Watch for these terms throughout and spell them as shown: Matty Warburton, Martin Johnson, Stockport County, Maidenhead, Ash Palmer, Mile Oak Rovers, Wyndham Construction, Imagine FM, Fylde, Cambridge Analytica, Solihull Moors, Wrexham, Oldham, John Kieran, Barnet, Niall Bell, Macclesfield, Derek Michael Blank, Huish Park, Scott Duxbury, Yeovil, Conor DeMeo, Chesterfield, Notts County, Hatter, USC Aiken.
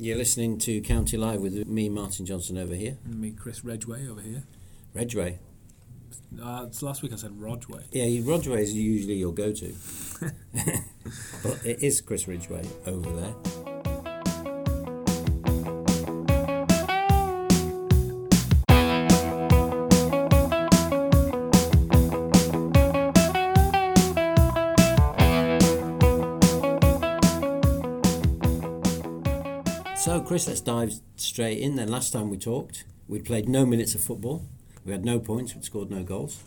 You're listening to County Live with me, Martin Johnson, over here. And me, Chris Redgway, over here. Redgway? It's last week I said Rodgway. Yeah, Rodgway is usually your go-to. But it is Chris Redgway over there. So, Chris, let's dive straight in then. Last time we talked, we'd played no minutes of football. We had no points, we'd scored no goals.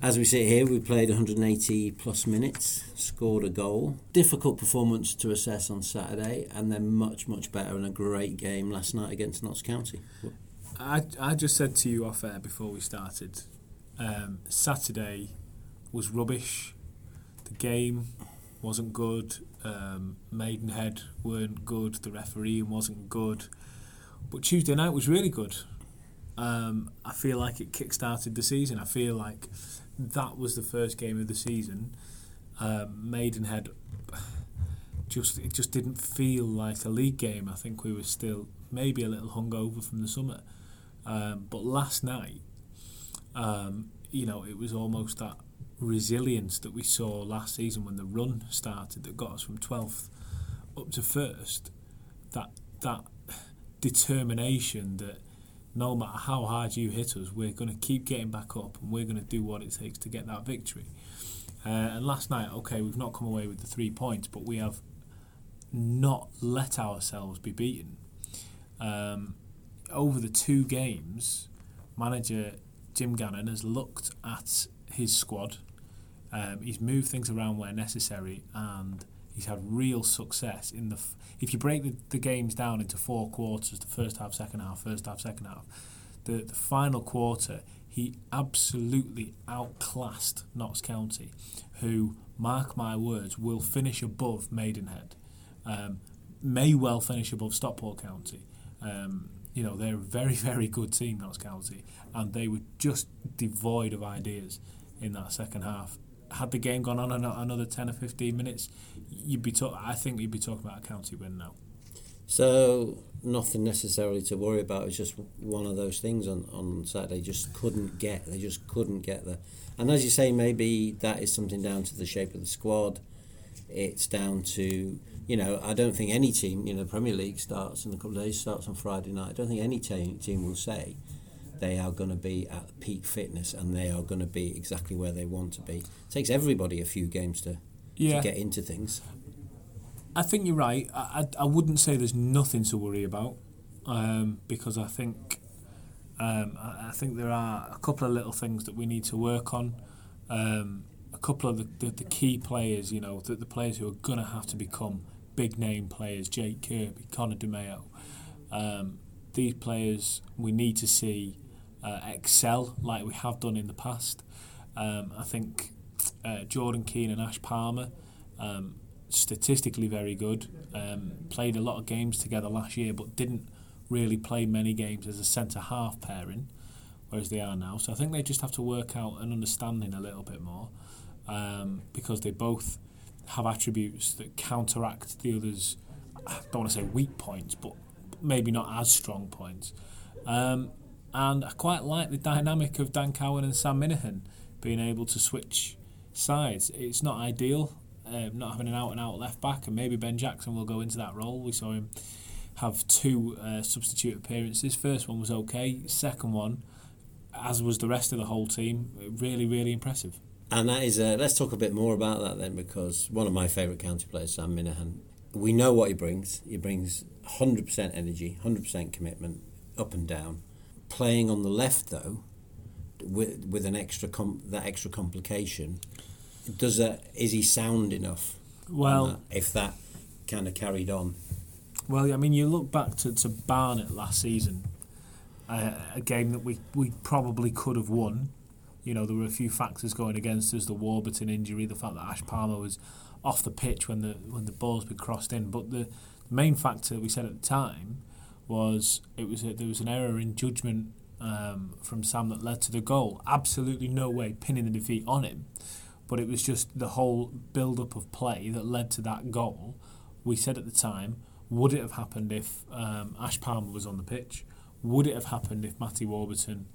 As we sit here, we played 180 plus minutes, scored a goal. Difficult performance to assess on Saturday, and then much, much better and a great game last night against Notts County. I just said to you off air before we started, Saturday was rubbish. The game wasn't good. Maidenhead weren't good, the refereeing wasn't good, but Tuesday night was really good. I feel like it kick-started the season. I feel like that was the first game of the season. Maidenhead just didn't feel like a league game. I think we were still maybe a little hungover from the summer, but last night, it was almost that resilience that we saw last season when the run started that got us from 12th up to 1st, that determination that no matter how hard you hit us, we're going to keep getting back up and we're going to do what it takes to get that victory. And last night, okay, we've not come away with the 3 points, but we have not let ourselves be beaten. Over the two games, manager Jim Gannon has looked at his squad. He's moved things around where necessary, and he's had real success in the. If you break the games down into four quarters, the first half, second half, first half, second half, the final quarter, he absolutely outclassed Notts County, who, mark my words, will finish above Maidenhead, may well finish above Stockport County. They're a very, very good team, Notts County, and they were just devoid of ideas in that second half. Had the game gone on another 10 or 15 minutes, I think you'd be talking about a county win now. So nothing necessarily to worry about. It was just one of those things on Saturday. They just couldn't get there. And as you say, maybe that is something down to the shape of the squad. It's down to, I don't think any team, the Premier League starts in a couple of days, starts on Friday night. I don't think any team will say they are going to be at peak fitness and they are going to be exactly where they want to be. It takes everybody a few games to get into things. I think you're right. I wouldn't say there's nothing to worry about, because I think I think there are a couple of little things that we need to work on. A couple of the key players, the players who are going to have to become big name players, Jake Kirby, Conor DeMeo. These players we need to see excel like we have done in the past. I think Jordan Keane and Ash Palmer, statistically very good, played a lot of games together last year but didn't really play many games as a centre-half pairing, whereas they are now. So I think they just have to work out an understanding a little bit more, because they both have attributes that counteract the other's, I don't want to say weak points, but maybe not as strong points. And I quite like the dynamic of Dan Cowan and Sam Minahan being able to switch sides. It's not ideal, not having an out-and-out left-back, and maybe Ben Jackson will go into that role. We saw him have two substitute appearances. First one was okay. Second one, as was the rest of the whole team, really, really impressive. And that is, let's talk a bit more about that then, because one of my favourite county players, Sam Minahan, we know what he brings. He brings 100% energy, 100% commitment, up and down. Playing on the left, though, with an extra extra complication, is he sound enough? Well, if that kind of carried on. Well, I mean, you look back to Barnet last season, a game that we probably could have won. There were a few factors going against us: the Warburton injury, the fact that Ash Palmer was off the pitch when the balls were crossed in, but the main factor we said at the time was there was an error in judgment from Sam that led to the goal. Absolutely no way pinning the defeat on him, but it was just the whole build up of play that led to that goal. We said at the time Would it have happened if Ash Palmer was on the pitch? Would it have happened if Matty Warburton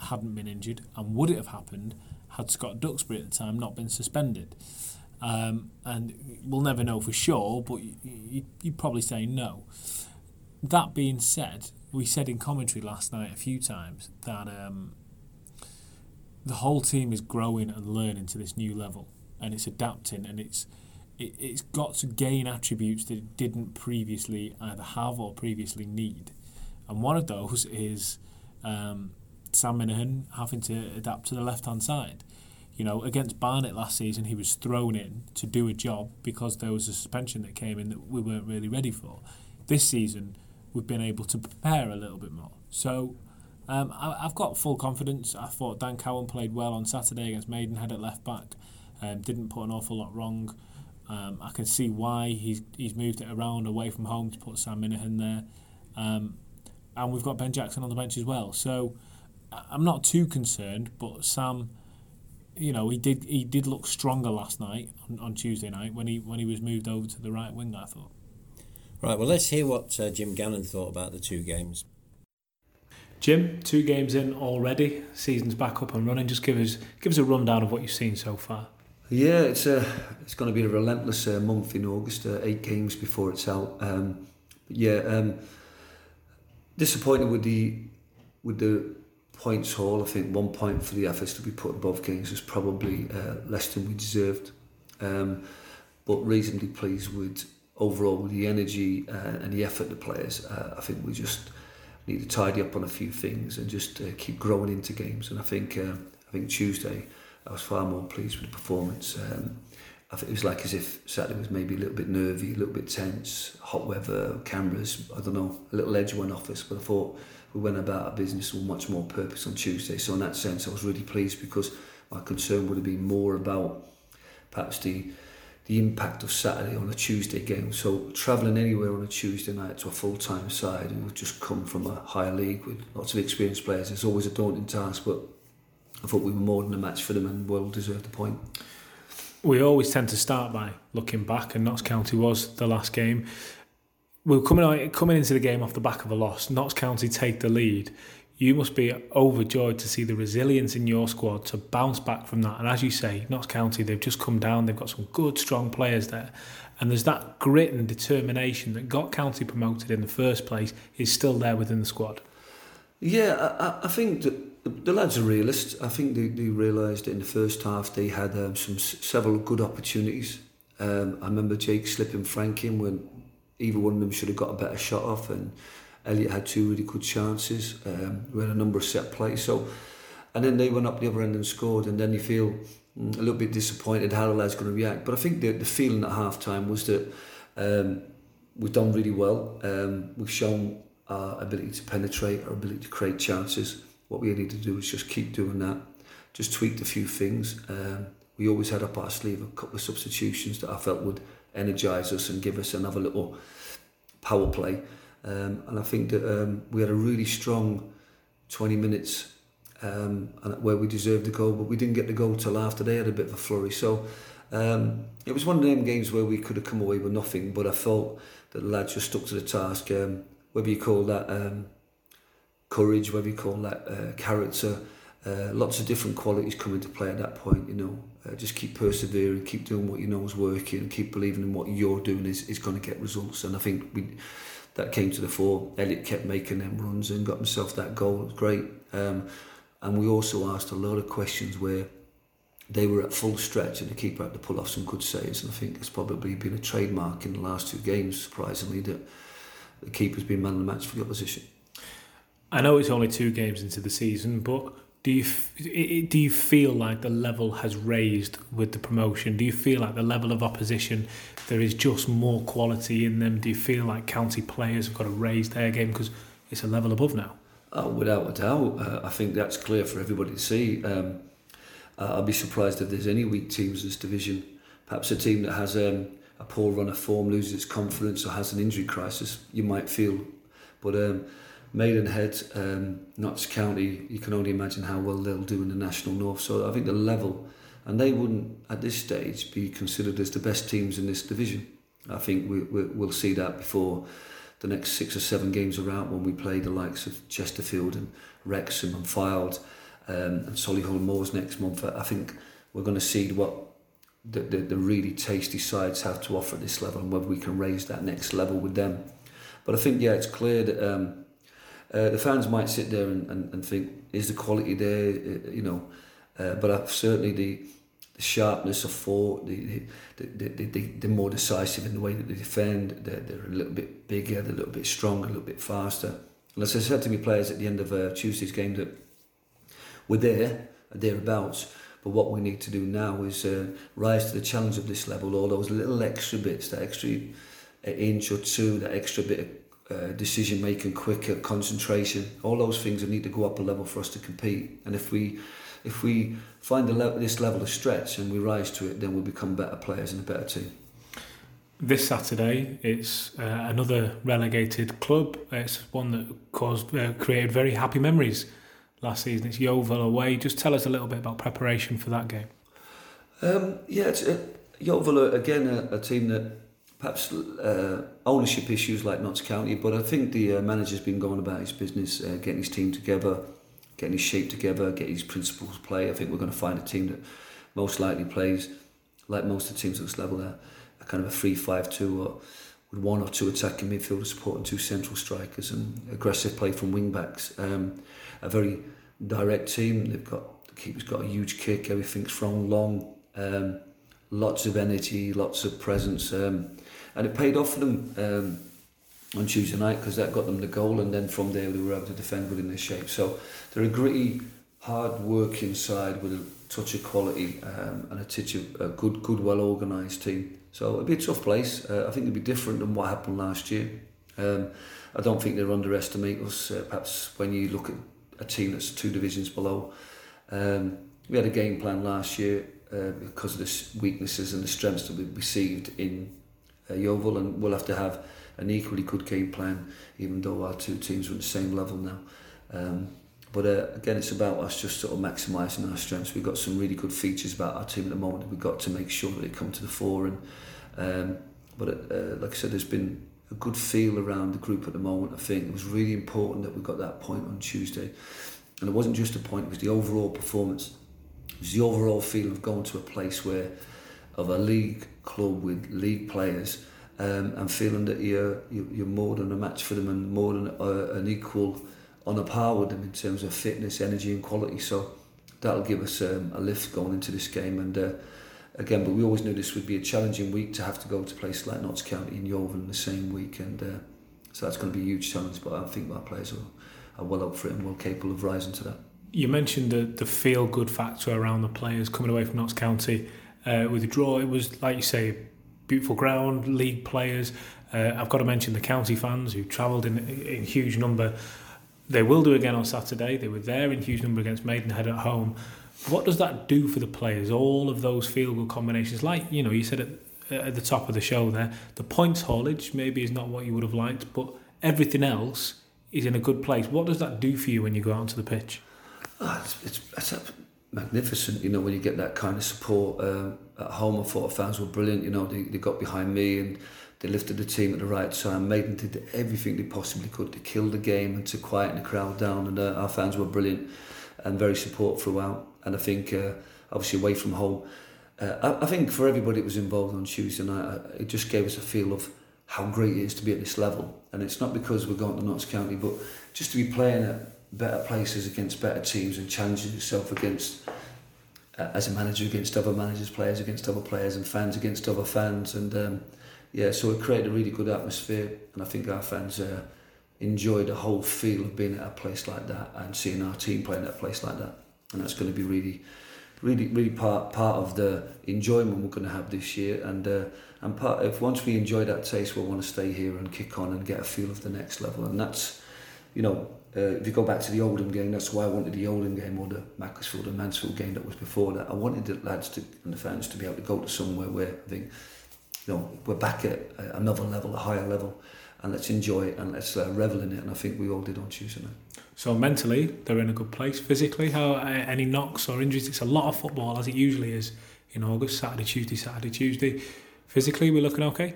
hadn't been injured? And would it have happened had Scott Duxbury at the time not been suspended? And we'll never know for sure, but you'd probably say no. That being said, we said in commentary last night a few times that the whole team is growing and learning to this new level, and it's adapting, and it's got to gain attributes that it didn't previously either have or previously need. And one of those is Sam Minahan having to adapt to the left-hand side. You know, against Barnet last season, he was thrown in to do a job because there was a suspension that came in that we weren't really ready for. This season, we've been able to prepare a little bit more. So I've got full confidence. I thought Dan Cowan played well on Saturday against Maidenhead at left-back. Didn't put an awful lot wrong. I can see why he's moved it around away from home to put Sam Minahan there. And we've got Ben Jackson on the bench as well. So I'm not too concerned, but Sam, you know, he did look stronger last night on Tuesday night when he was moved over to the right wing, I thought. Right, well, let's hear what Jim Gannon thought about the two games. Jim, two games in already, season's back up and running. Just give us a rundown of what you've seen so far. Yeah, it's going to be a relentless month in August. 8 games before it's out. Disappointed with the points haul. I think 1 point for the efforts to be put above games is probably less than we deserved. But reasonably pleased with overall the energy and the effort of the players. I think we just need to tidy up on a few things and just keep growing into games. And I think Tuesday, I was far more pleased with the performance. I think it was like as if Saturday was maybe a little bit nervy, a little bit tense, hot weather, cameras, I don't know, a little edge went off us, but I thought we went about our business with much more purpose on Tuesday. So in that sense, I was really pleased, because my concern would have been more about perhaps the impact of Saturday on a Tuesday game. So travelling anywhere on a Tuesday night to a full-time side, and we've just come from a higher league with lots of experienced players, it's always a daunting task, but I thought we were more than a match for them and well deserved the point. We always tend to start by looking back, and Notts County was the last game. We're coming into the game off the back of a loss. Notts County take the lead. You must be overjoyed to see the resilience in your squad to bounce back from that. And as you say, Notts County, they've just come down. They've got some good, strong players there. And there's that grit and determination that got County promoted in the first place is still there within the squad. Yeah, I think that the lads are realists. I think they realised that in the first half they had several good opportunities. I remember Jake slipping Frank in when either one of them should have got a better shot off, and Elliot had 2 really good chances. We had a number of set plays. And then they went up the other end and scored, and then you feel a little bit disappointed how the lads are going to react. But I think the feeling at half-time was that we've done really well. We've shown our ability to penetrate, our ability to create chances. What we need to do is just keep doing that, just tweak a few things. We always had up our sleeve a couple of substitutions that I felt would energise us and give us another little power play. And I think that we had a really strong 20 minutes where we deserved the goal, but we didn't get the goal till after they had a bit of a flurry. So it was one of them games where we could have come away with nothing, but I felt that the lads just stuck to the task, whether you call that... courage, whether you call that character, lots of different qualities come into play at that point, you know. Just keep persevering, keep doing what you know is working, keep believing in what you're doing is going to get results. And I think that came to the fore. Elliot kept making them runs and got himself that goal. It was great. And we also asked a lot of questions where they were at full stretch and the keeper had to pull off some good saves. And I think it's probably been a trademark in the last 2 games, surprisingly, that the keeper's been man of the match for the opposition. I know it's only 2 games into the season, but do you feel like the level has raised with the promotion? Do you feel like the level of opposition, there is just more quality in them? Do you feel like County players have got to raise their game because it's a level above now? Oh, without a doubt. I think that's clear for everybody to see. I'll be surprised if there's any weak teams in this division. Perhaps a team that has a poor run of form, loses its confidence or has an injury crisis, you might feel. But... Maidenhead, Notts County, you can only imagine how well they'll do in the National North. So I think the level, and they wouldn't at this stage be considered as the best teams in this division. I think we'll see that before the next 6 or 7 games are out when we play the likes of Chesterfield and Wrexham and Fylde and Solihull Moors next month. I think we're going to see what the really tasty sides have to offer at this level and whether we can raise that next level with them. But I think, yeah, it's clear that the fans might sit there and think, is the quality there? You know, but certainly the sharpness of thought, they're more decisive in the way that they defend, they're a little bit bigger, they're a little bit stronger, a little bit faster. And as I said to my players at the end of Tuesday's game, that we're there, thereabouts, but what we need to do now is rise to the challenge of this level, all those little extra bits, that extra inch or two, that extra bit of decision-making, quicker concentration, all those things that need to go up a level for us to compete. And if we find this level of stretch and we rise to it, then we'll become better players and a better team. This Saturday, it's another relegated club. It's one that created very happy memories last season. It's Yeovil away. Just tell us a little bit about preparation for that game. Yeovil, again, a team that perhaps ownership issues like Notts County, but I think the manager's been going about his business, getting his team together, getting his shape together, getting his principles to play. I think we're going to find a team that most likely plays, like most of the teams at this level, a kind of a 3-5-2 or with 1 or 2 attacking midfielders supporting 2 central strikers and aggressive play from wing-backs. A very direct team. The keeper's got a huge kick, everything's from long, lots of energy, lots of presence. And it paid off for them on Tuesday night, because that got them the goal, and then from there they were able to defend within their shape. So they're a gritty, hard-working side with a touch of quality and a touch of a good well-organised team. So it'll be a tough place. I think it'll be different than what happened last year. I don't think they'll underestimate us. Perhaps when you look at a team that's 2 divisions below, we had a game plan last year because of the weaknesses and the strengths that we received in Yeovil, and we'll have to have an equally good game plan, even though our 2 teams are at the same level now. Again, it's about us just sort of maximising our strengths. We've got some really good features about our team at the moment that we've got to make sure that they come to the fore. And like I said, there's been a good feel around the group at the moment. I think it was really important that we got that point on Tuesday. And it wasn't just a point, it was the overall performance. It was the overall feel of going to a place where, of a league club with league players, and feeling that you're more than a match for them and more than an equal, on a par with them in terms of fitness, energy and quality. So that'll give us a lift going into this game. And again, but we always knew this would be a challenging week to have to go to places like Notts County and Yeovil in the same week. And so that's going to be a huge challenge, but I think our players are well up for it and well capable of rising to that. You mentioned the feel-good factor around the players coming away from Notts County. With the draw, it was, like you say, beautiful ground, league players. I've got to mention the county fans who travelled in huge number. They will do again on Saturday. They were there in huge number against Maidenhead at home. What does that do for the players, all of those feel-good combinations? Like, you know, you said at the top of the show there, the points haulage maybe is not what you would have liked, but everything else is in a good place. What does that do for you when you go out onto the pitch? Oh, it's magnificent, you know, when you get that kind of support. At home, I thought the fans were brilliant. You know, they got behind me and they lifted the team at the right time. Maiden did everything they possibly could to kill the game and to quieten the crowd down. And our fans were brilliant and very supportive throughout. And I think, obviously, away from home, I think for everybody that was involved on Tuesday night, it just gave us a feel of how great it is to be at this level. And it's not because we're going to Notts County, but just to be playing at better places against better teams and challenging yourself against, as a manager, against other managers, players against other players, and fans against other fans. And yeah, so it created a really good atmosphere, and I think our fans enjoyed the whole feel of being at a place like that and seeing our team playing at a place like that. And that's going to be really, really, really part of the enjoyment we're going to have this year. And part if once we enjoy that taste, we'll want to stay here and kick on and get a feel of the next level. And that's, you know, if you go back to the Oldham game, that's why I wanted the Oldham game or the Macclesfield and Mansfield game that was before that. I wanted the lads and the fans to be able to go to somewhere where I think, you know, we're back at another level, a higher level, and let's enjoy it and let's revel in it. And I think we all did on Tuesday night. So mentally, they're in a good place. Physically, how any knocks or injuries? It's a lot of football, as it usually is in August, Saturday, Tuesday, Saturday, Tuesday. Physically, we're looking okay?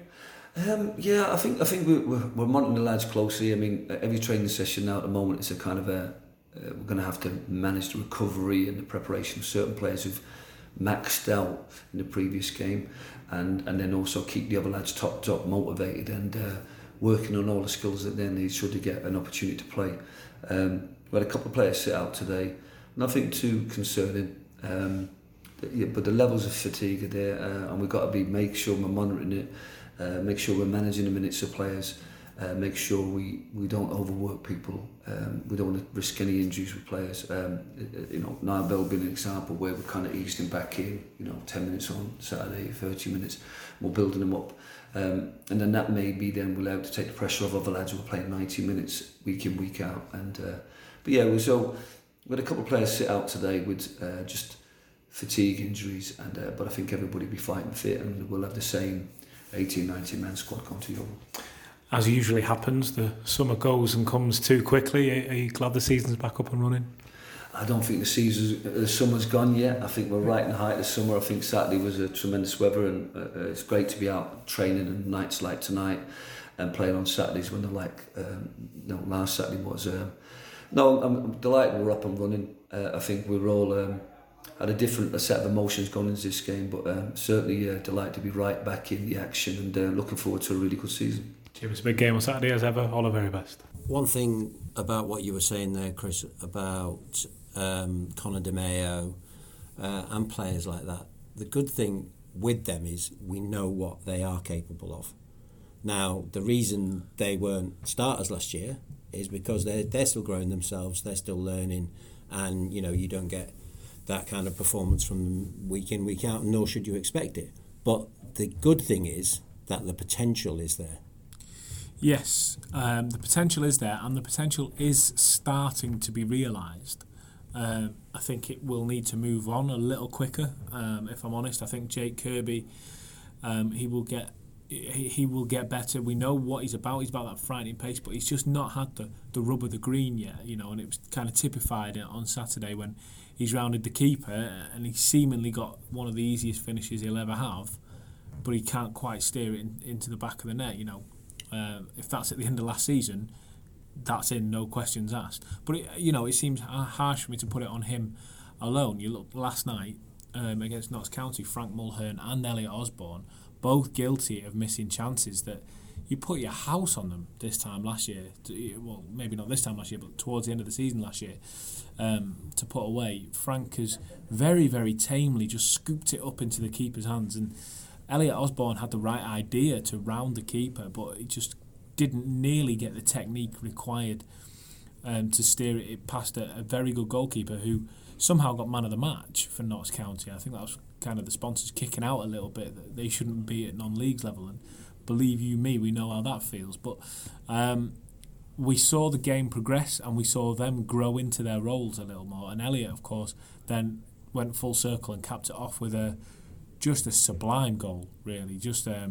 Yeah, I think we're monitoring the lads closely. I mean, every training session now at the moment is a kind of a we're going to have to manage the recovery and the preparation of certain players who've maxed out in the previous game, and then also keep the other lads topped up, motivated, and working on all the skills that they need should they get an opportunity to play. We had a couple of players sit out today, nothing too concerning. But the levels of fatigue are there, and we've got to make sure we're monitoring it, make sure we're managing the minutes of players, make sure we don't overwork people. We don't want to risk any injuries with players. You know, Niall Bell being an example where we kind of eased him back in. You know, 10 minutes on Saturday, 30 minutes. We're building him up, and then that maybe we'll have to take the pressure off other lads who are playing 90 minutes week in, week out. And but yeah, so we had a couple of players sit out today with just fatigue injuries, and but I think everybody will be fighting fit, and we'll have the same 18-19 man squad come to Yeovil. As usually happens, the summer goes and comes too quickly. Are you glad the season's back up and running? I don't think the summer's gone yet. I think we're right in the height of the summer. I think Saturday was a tremendous weather, and it's great to be out training on nights like tonight and playing on Saturdays when they're like last Saturday was. No, I'm delighted we're up and running. I think we're all had a different set of emotions going into this game, but certainly delighted to be right back in the action, and looking forward to a really good season. Jim, it's a big game on Saturday as ever. All the very best. One thing about what you were saying there, Chris, about Conor DeMeo and players like that, the good thing with them is we know what they are capable of. Now, the reason they weren't starters last year is because they're still growing themselves, they're still learning, and, you know, you don't get that kind of performance from them week in, week out, nor should you expect it. But the good thing is that the potential is there. Yes, the potential is there, and the potential is starting to be realised. I think it will need to move on a little quicker, if I'm honest. I think Jake Kirby, he will get better. We know what he's about. He's about that frightening pace, but he's just not had the rub of the green yet, you know. And it was kind of typified on Saturday when he's rounded the keeper and he seemingly got one of the easiest finishes he'll ever have, but he can't quite steer it into the back of the net, you know. If that's at the end of last season, that's in, no questions asked. But it seems harsh for me to put it on him alone. You look last night against Notts County, Frank Mulhern and Elliot Osborne, both guilty of missing chances that you put your house on them this time last year. Well, maybe not this time last year, but towards the end of the season last year, to put away. Frank has very, very tamely just scooped it up into the keeper's hands, and Elliot Osborne had the right idea to round the keeper, but he just didn't nearly get the technique required to steer it past a very good goalkeeper who somehow got man of the match for Notts County. I think that was kind of the sponsors kicking out a little bit, that they shouldn't be at non-leagues level, and believe you me, we know how that feels. But we saw the game progress, and we saw them grow into their roles a little more, and Elliot, of course, then went full circle and capped it off with a sublime goal, really. Just a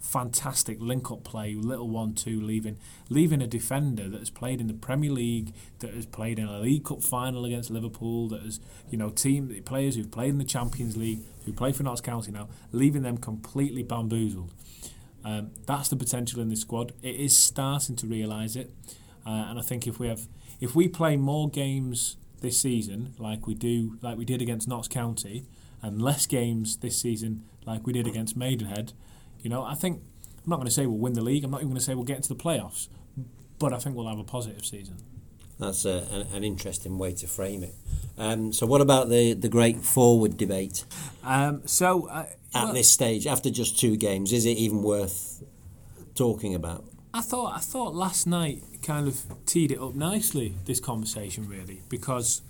fantastic link-up play, little 1-2, leaving a defender that has played in the Premier League, that has played in a League Cup final against Liverpool, that has, you know, team players who've played in the Champions League, who play for Notts County now, leaving them completely bamboozled. That's the potential in this squad. It is starting to realise it, and I think if we play more games this season, like we did against Notts County, and less games this season like we did against Maidenhead, you know, I think, I'm not going to say we'll win the league, I'm not even going to say we'll get into the playoffs, but I think we'll have a positive season. That's an interesting way to frame it. So what about the great forward debate? At this stage, after just two games, is it even worth talking about? I thought last night kind of teed it up nicely, this conversation, really, because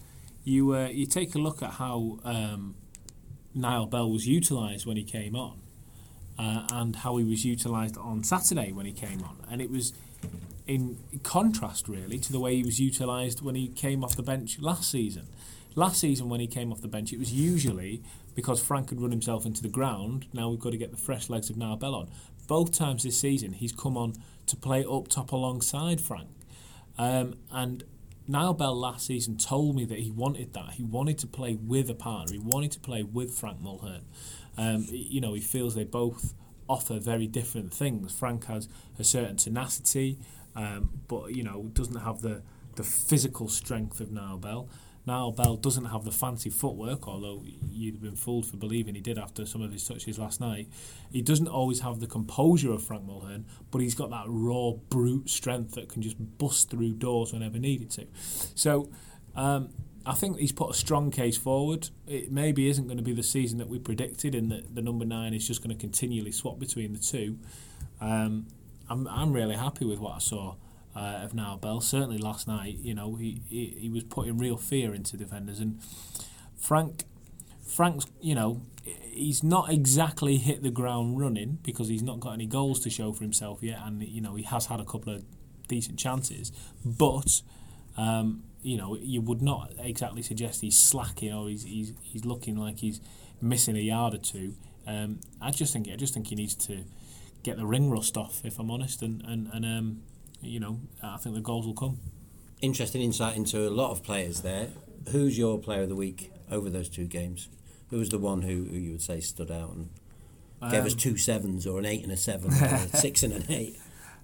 you take a look at how Niall Bell was utilised when he came on, and how he was utilised on Saturday when he came on, and it was in contrast, really, to the way he was utilised when he came off the bench last season. Last season, when he came off the bench, it was usually because Frank had run himself into the ground. Now we've got to get the fresh legs of Niall Bell on. Both times this season, he's come on to play up top alongside Frank, and Niall Bell last season told me that he wanted that. He wanted to play with a partner. He wanted to play with Frank Mulhern. He feels they both offer very different things. Frank has a certain tenacity, but you know, doesn't have the physical strength of Niall Bell. Niall Bell doesn't have the fancy footwork, although you'd have been fooled for believing he did after some of his touches last night. He doesn't always have the composure of Frank Mulhern, but he's got that raw, brute strength that can just bust through doors whenever needed to. So I think he's put a strong case forward. It maybe isn't going to be the season that we predicted, and that the number nine is just going to continually swap between the two. I'm really happy with what I saw of Niall Bell. Certainly last night, you know, he was putting real fear into defenders. And Frank's, you know, he's not exactly hit the ground running because he's not got any goals to show for himself yet, and you know, he has had a couple of decent chances, but you know, you would not exactly suggest he's slacking or he's looking like he's missing a yard or two. I just think he needs to get the ring rust off, if I'm honest, and you know, I think the goals will come. Interesting insight into a lot of players there. Who's your player of the week over those two games? Who was the one who you would say stood out and gave us 2 7s or an 8 and a 7, or a 6 and an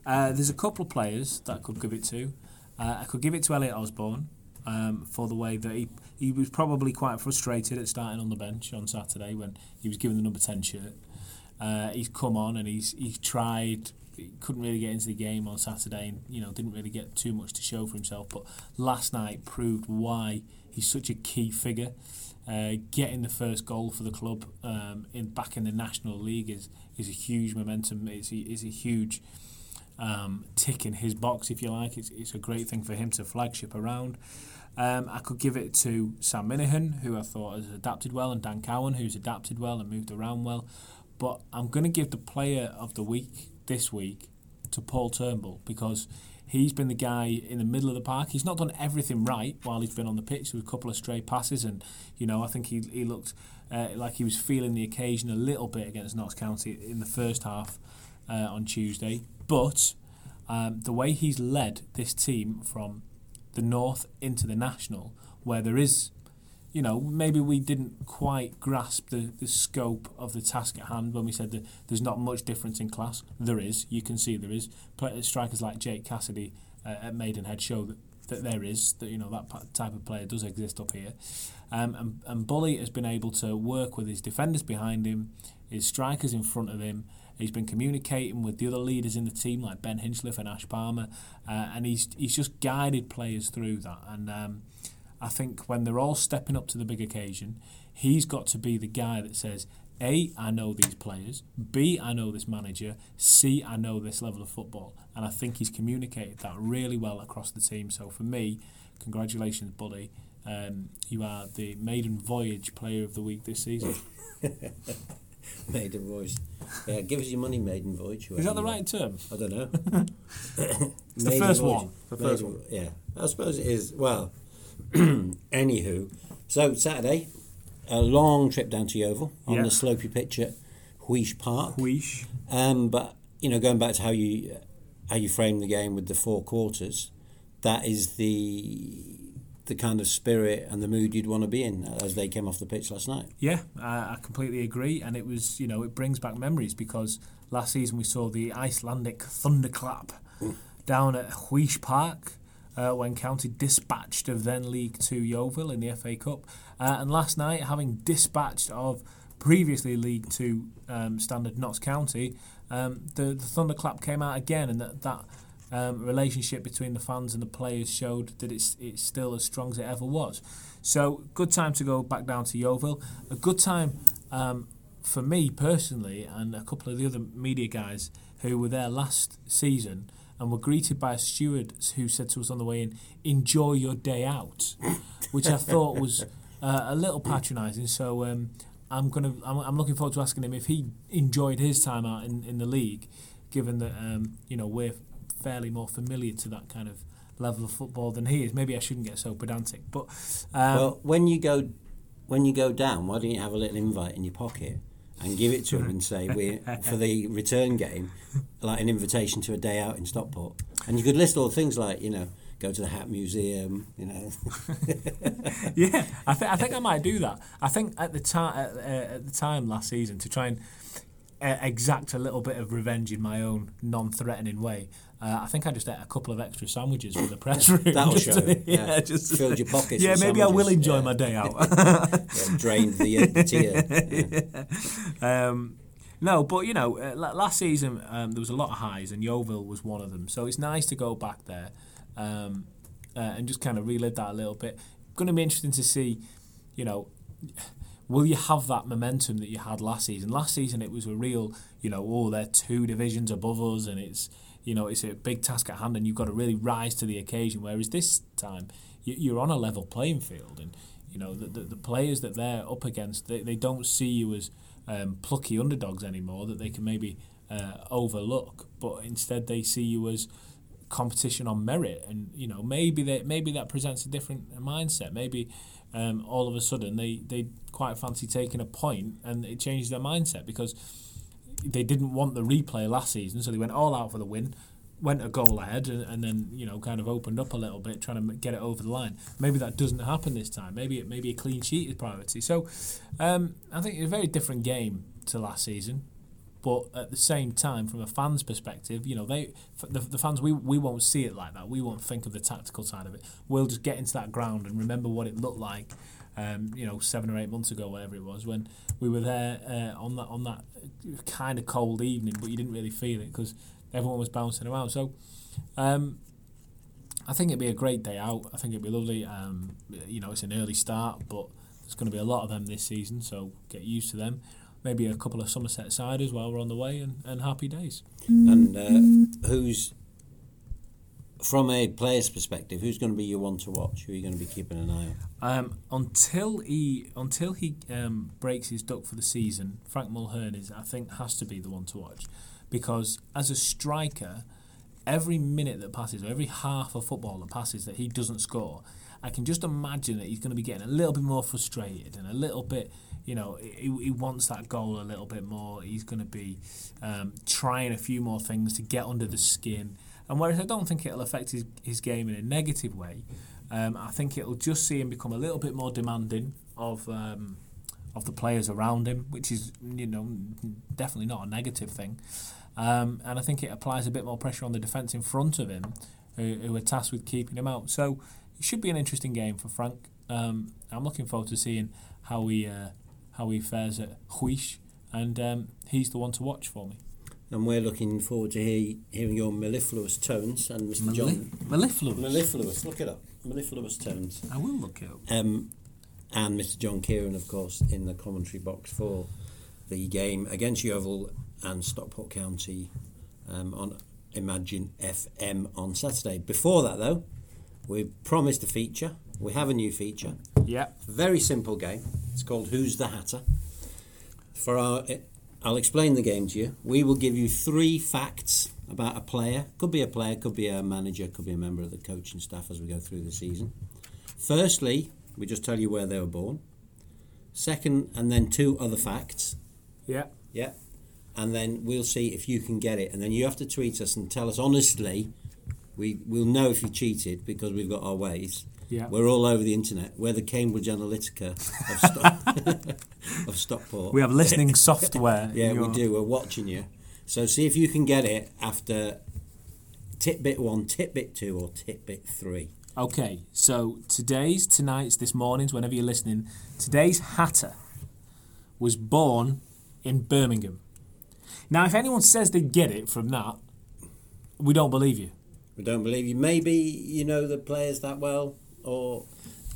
8? There's a couple of players that I could give it to. I could give it to Elliot Osborne for the way that he was probably quite frustrated at starting on the bench on Saturday when he was given the number 10 shirt. He's come on and he's tried. He couldn't really get into the game on Saturday and, you know, didn't really get too much to show for himself, but last night proved why he's such a key figure. Getting the first goal for the club back in the National League is a huge momentum. It's a huge tick in his box, if you like. It's a great thing for him to flagship around. I could give it to Sam Minahan, who I thought has adapted well, and Dan Cowan, who's adapted well and moved around well. But I'm going to give the player of the week this week to Paul Turnbull, because he's been the guy in the middle of the park. He's not done everything right while he's been on the pitch. There were a couple of stray passes, and you know, I think he looked like he was feeling the occasion a little bit against Notts County in the first half on Tuesday. But the way he's led this team from the North into the National, where there is, you know, maybe we didn't quite grasp the scope of the task at hand when we said that there's not much difference in class. There is. You can see there is. Strikers like Jake Cassidy at Maidenhead show that there is, that, you know, that type of player does exist up here. And Bully has been able to work with his defenders behind him, his strikers in front of him. He's been communicating with the other leaders in the team like Ben Hinchliffe and Ash Palmer, and he's just guided players through that. And I think when they're all stepping up to the big occasion, he's got to be the guy that says, A, I know these players, B, I know this manager, C, I know this level of football. And I think he's communicated that really well across the team. So for me, congratulations, Buddy. You are the Maiden Voyage Player of the Week this season. Maiden Voyage. Yeah, give us your money, Maiden Voyage. Is that the right term? I don't know. It's the first one. The first one. Yeah, I suppose it is. Well, anywho, so Saturday, a long trip down to Yeovil on the slopey pitch at Huish Park. Huish. But you know, going back to how you frame the game with the four quarters, that is the kind of spirit and the mood you'd want to be in as they came off the pitch last night. Yeah, I completely agree, and it was, you know, it brings back memories because last season we saw the Icelandic thunderclap down at Huish Park. When County dispatched of then League 2 Yeovil in the FA Cup. And last night, having dispatched of previously League 2 standard Notts County, the thunderclap came out again, and that relationship between the fans and the players showed that it's still as strong as it ever was. So, good time to go back down to Yeovil. A good time for me personally, and a couple of the other media guys who were there last season, and were greeted by a steward who said to us on the way in, "Enjoy your day out," which I thought was a little patronising. So I'm looking forward to asking him if he enjoyed his time out in the league, given that you know, we're fairly more familiar to that kind of level of football than he is. Maybe I shouldn't get so pedantic, but well, when you go down, why don't you have a little invite in your pocket and give it to him and say, "We for the return game, like an invitation to a day out in Stockport." And you could list all things like, you know, go to the Hat Museum, you know. Yeah, I think I might do that. I think at the time last season, to try and exact a little bit of revenge in my own non-threatening way. I think I just ate a couple of extra sandwiches for the press room. That'll show. Just filled your pockets. Yeah, maybe sandwiches. I will enjoy my day out. Drained the tear. Yeah. No, but you know, last season there was a lot of highs, and Yeovil was one of them. So it's nice to go back there and just kind of relive that a little bit. Going to be interesting to see, you know. Will you have that momentum that you had last season? Last season it was a real, you know, oh, they're two divisions above us and it's, you know, it's a big task at hand and you've got to really rise to the occasion. Whereas this time you're on a level playing field and, you know, the players that they're up against, they don't see you as plucky underdogs anymore that they can maybe overlook, but instead they see you as competition on merit. And, you know, maybe that presents a different mindset. Maybe... all of a sudden they quite fancy taking a point and it changes their mindset because they didn't want the replay last season, so they went all out for the win, went a goal ahead and then, you know, kind of opened up a little bit trying to get it over the line. Maybe that doesn't happen this time. Maybe a clean sheet is priority. So I think it's a very different game to last season, but at the same time from a fan's perspective, you know, the fans, we won't see it like that. We won't think of the tactical side of it. We'll just get into that ground and remember what it looked like 7 or 8 months ago, whatever it was, when we were there on that kind of cold evening, but you didn't really feel it because everyone was bouncing around. So I think it'd be a great day out. I think it'd be lovely. You know, it's an early start, but there's going to be a lot of them this season, so get used to them. Maybe a couple of Somerset siders while we're on the way, and happy days. And who's, from a player's perspective, who's going to be your one to watch? Who are you going to be keeping an eye on? Until he breaks his duck for the season, Frank Mulhern has to be the one to watch, because as a striker, every minute that passes, or every half of football that passes that he doesn't score, I can just imagine that he's going to be getting a little bit more frustrated and a little bit. You know, he wants that goal a little bit more. He's going to be trying a few more things to get under the skin. And whereas I don't think it'll affect his game in a negative way, I think it'll just see him become a little bit more demanding of the players around him, which is, you know, definitely not a negative thing. And I think it applies a bit more pressure on the defence in front of him, who are tasked with keeping him out. So it should be an interesting game for Frank. I'm looking forward to seeing how he fares at Huish, and he's the one to watch for me. And we're looking forward to hearing your mellifluous tones and Mr. John. Mellifluous? Mellifluous, look it up. Mellifluous tones. I will look it up. And Mr. John Kieran, of course, in the commentary box for the game against Yeovil and Stockport County on Imagine FM on Saturday. Before that, though, we promised a feature. We have a new feature. Yeah. Very simple game. It's called Who's the Hatter? I'll explain the game to you. We will give you 3 facts about a player. Could be a player, could be a manager, could be a member of the coaching staff as we go through the season. Firstly, we just tell you where they were born. Second, and then 2 other facts. Yeah. Yeah. And then we'll see if you can get it. And then you have to tweet us and tell us honestly. We'll know if you cheated because we've got our ways. Yeah. We're all over the internet. We're the Cambridge Analytica of Stockport. We have listening software. Yeah, we do. We're watching you. So see if you can get it after titbit 1, titbit 2 or titbit 3. Okay, so today's, tonight's, this morning's, whenever you're listening, today's Hatter was born in Birmingham. Now, if anyone says they get it from that, we don't believe you. We don't believe you. Maybe you know the players that well, or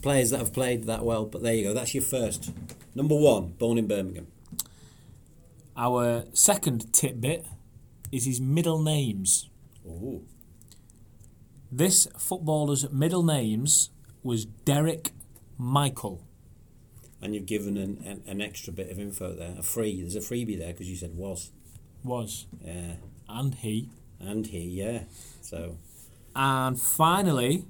players that have played that well, but there you go. That's your first. Number 1, born in Birmingham. Our second tidbit is his middle names. Ooh. This footballer's middle names was Derek Michael. And you've given an extra bit of info there. There's a freebie there because you said was. Was. Yeah. And he, yeah. So. And finally,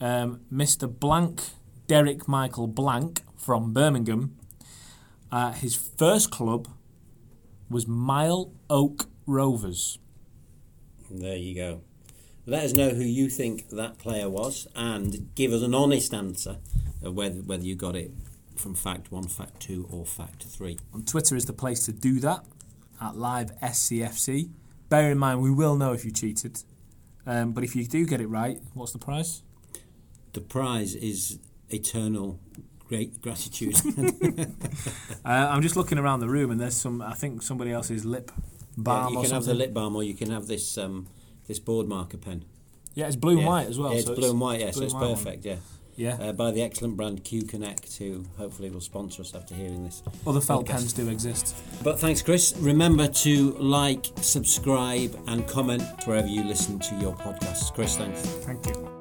Mr. Blank, Derek Michael Blank from Birmingham, his first club was Mile Oak Rovers. There you go. Let us know who you think that player was and give us an honest answer of whether you got it from fact 1, fact 2 or fact 3. On Twitter is the place to do that, at LiveSCFC. Bear in mind, we will know if you cheated. But if you do get it right, what's the prize? The prize is eternal great gratitude. I'm just looking around the room and there's some, I think somebody else's lip balm. Yeah, you can have the lip balm or you can have this this board marker pen. Yeah, it's blue and white as well. Yeah, it's so blue and white, yeah, so it's perfect, one. Yeah. By the excellent brand Q Connect, who hopefully will sponsor us after hearing this. Other felt pens do exist. But thanks, Chris. Remember to like, subscribe and comment wherever you listen to your podcasts. Chris, thanks. Thank you.